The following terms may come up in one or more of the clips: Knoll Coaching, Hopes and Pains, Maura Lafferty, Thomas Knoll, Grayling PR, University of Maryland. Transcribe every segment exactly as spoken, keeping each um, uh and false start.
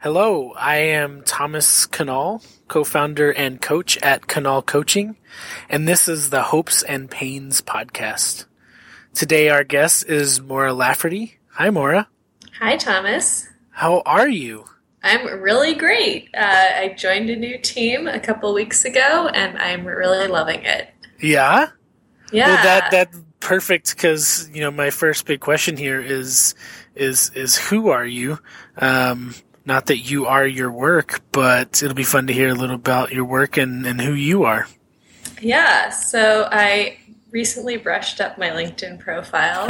Hello, I am Thomas Knoll, co-founder and coach at Knoll Coaching, and this is the Hopes and Pains podcast. Today our guest is Maura Lafferty. Hi, Maura. Hi, Thomas. How are you? I'm really great. Uh, I joined a new team a couple weeks ago, and I'm really loving it. Yeah? Yeah. Well, that, that's perfect because, you know, my first big question here is, is, is who are you? Um... Not that you are your work, but it'll be fun to hear a little about your work and, and who you are. Yeah, so I recently brushed up my LinkedIn profile.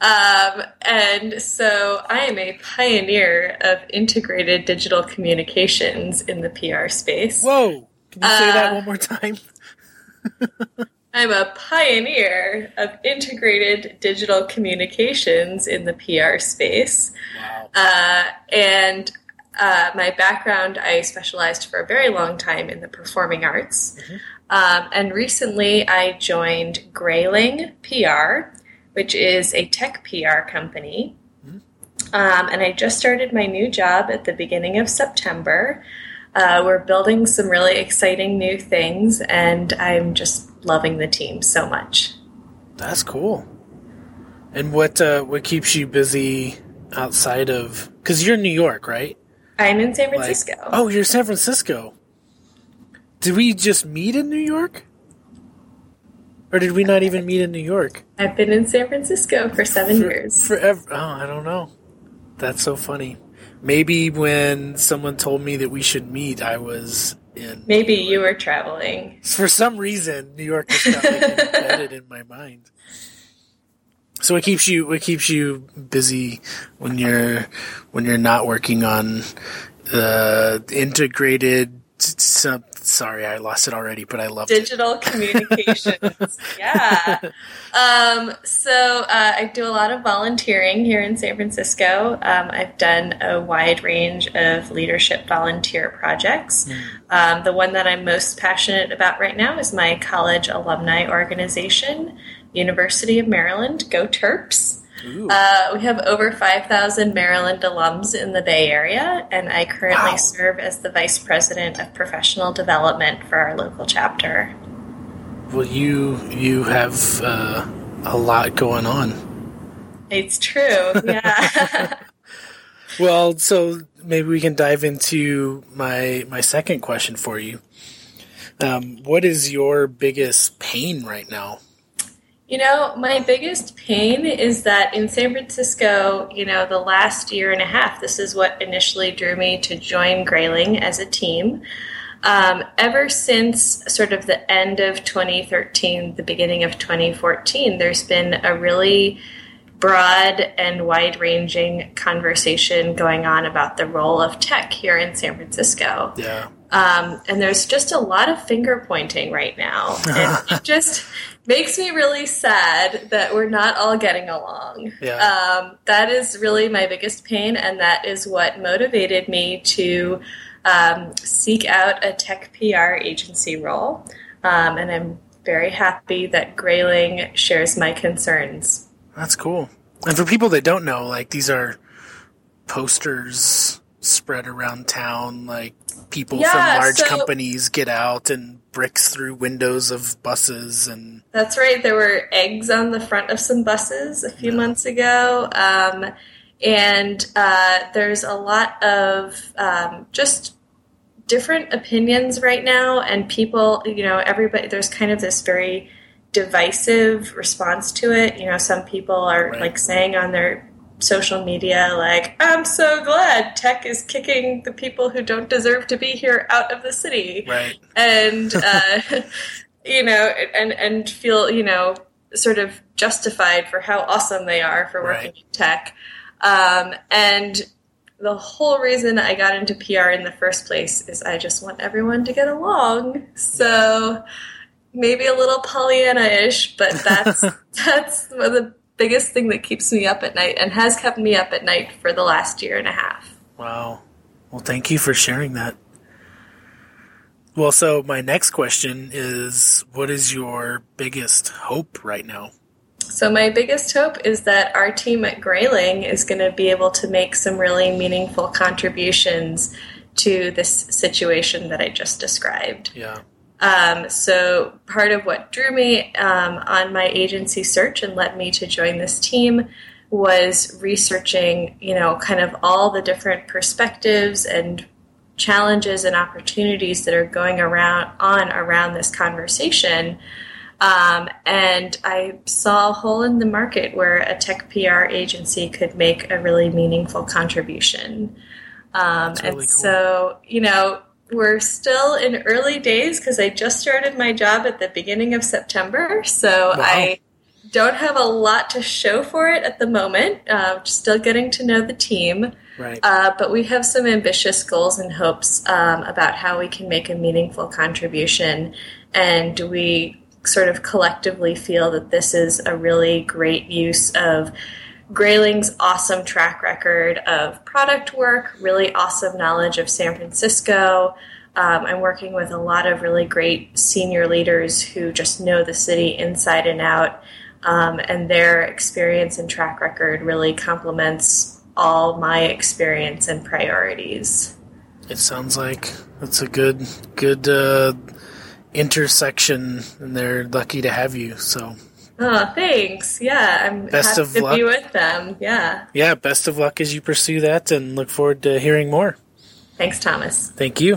um, and so I am a pioneer of integrated digital communications in the P R space. Whoa, can you say uh, that one more time? I'm a pioneer of integrated digital communications in the P R space. Wow. Uh, and... Uh, my background, I specialized for a very long time in the performing arts. Mm-hmm. Um, and recently I joined Grayling P R, which is a tech P R company. Mm-hmm. Um, and I just started my new job at the beginning of September. Uh, we're building some really exciting new things, and I'm just loving the team so much. That's cool. And what uh, what keeps you busy outside of... Because you're in New York, right? I'm in San Francisco. Like, oh, you're San Francisco. Did we just meet in New York? Or did we not even meet in New York? I've been in San Francisco for seven for, years. Forever. Oh, I don't know. That's so funny. Maybe when someone told me that we should meet, I was in... Maybe New York. You were traveling. For some reason, New York is not embedded in my mind. So it keeps you it keeps you busy when you're when you're not working on the uh, integrated. Uh, sorry, I lost it already, but I loved digital it. communications. Yeah. Um, so uh, I do a lot of volunteering here in San Francisco. Um, I've done a wide range of leadership volunteer projects. Mm. Um, the one that I'm most passionate about right now is my college alumni organization. University of Maryland, go Terps. Uh, we have over five thousand Maryland alums in the Bay Area, and I currently wow. serve as the Vice President of Professional Development for our local chapter. Well, you you have uh, a lot going on. It's true, yeah. Well, so maybe we can dive into my my second question for you. Um, what is your biggest pain right now? You know, my biggest pain is that in San Francisco, you know, the last year and a half, this is what initially drew me to join Grayling as a team. Um, ever since sort of the end of twenty thirteen, the beginning of twenty fourteen, there's been a really broad and wide-ranging conversation going on about the role of tech here in San Francisco. Yeah. Um, and there's just a lot of finger pointing right now. And it just makes me really sad that we're not all getting along. Yeah. Um, that is really my biggest pain, and that is what motivated me to um, seek out a tech P R agency role. Um, and I'm very happy that Grayling shares my concerns. That's cool. And for people that don't know, like, these are posters spread around town, like people yeah, from large so, companies get out and bricks through windows of buses. And that's right. There were eggs on the front of some buses a few yeah. months ago. Um, and uh, there's a lot of um, just different opinions right now. And people, you know, everybody, there's kind of this very divisive response to it. You know, some people are right. like saying on their social media, like, I'm so glad tech is kicking the people who don't deserve to be here out of the city. Right. And, uh, you know, and, and feel, you know, sort of justified for how awesome they are for working right. in tech. Um, and the whole reason I got into P R in the first place is I just want everyone to get along. So maybe a little Pollyanna-ish, but that's, that's the biggest thing that keeps me up at night and has kept me up at night for the last year and a half. Wow. Well, thank you for sharing that. Well, so my next question is, what is your biggest hope right now? So my biggest hope is that our team at Grayling is going to be able to make some really meaningful contributions to this situation that I just described. Yeah. Um, so part of what drew me um, on my agency search and led me to join this team was researching, you know, kind of all the different perspectives and challenges and opportunities that are going around on around this conversation. Um, and I saw a hole in the market where a tech P R agency could make a really meaningful contribution. Um, really and cool. So, you know, we're still in early days because I just started my job at the beginning of September. So wow. I don't have a lot to show for it at the moment. Uh, still getting to know the team. Right. Uh, but we have some ambitious goals and hopes um, about how we can make a meaningful contribution. And we sort of collectively feel that this is a really great use of Grayling's awesome track record of product work, really awesome knowledge of San Francisco. Um, I'm working with a lot of really great senior leaders who just know the city inside and out, um, and their experience and track record really complements all my experience and priorities. It sounds like that's a good, good uh, intersection, and they're lucky to have you, so... Oh, thanks. Yeah, I'm best happy to luck. Be with them. Yeah. Yeah, best of luck as you pursue that and look forward to hearing more. Thanks, Thomas. Thank you.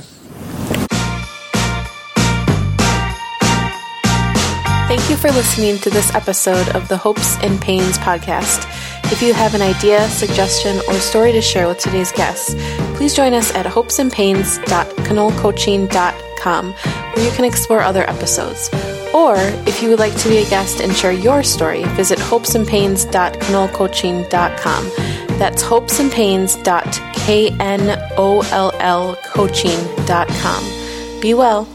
Thank you for listening to this episode of the Hopes and Pains podcast. If you have an idea, suggestion, or story to share with today's guests, please join us at hopes and pains dot knoll coaching dot com where you can explore other episodes. Or, if you would like to be a guest and share your story, visit hopes and pains dot knoll coaching dot com. That's hopes and pains dot knoll coaching dot com. Be well.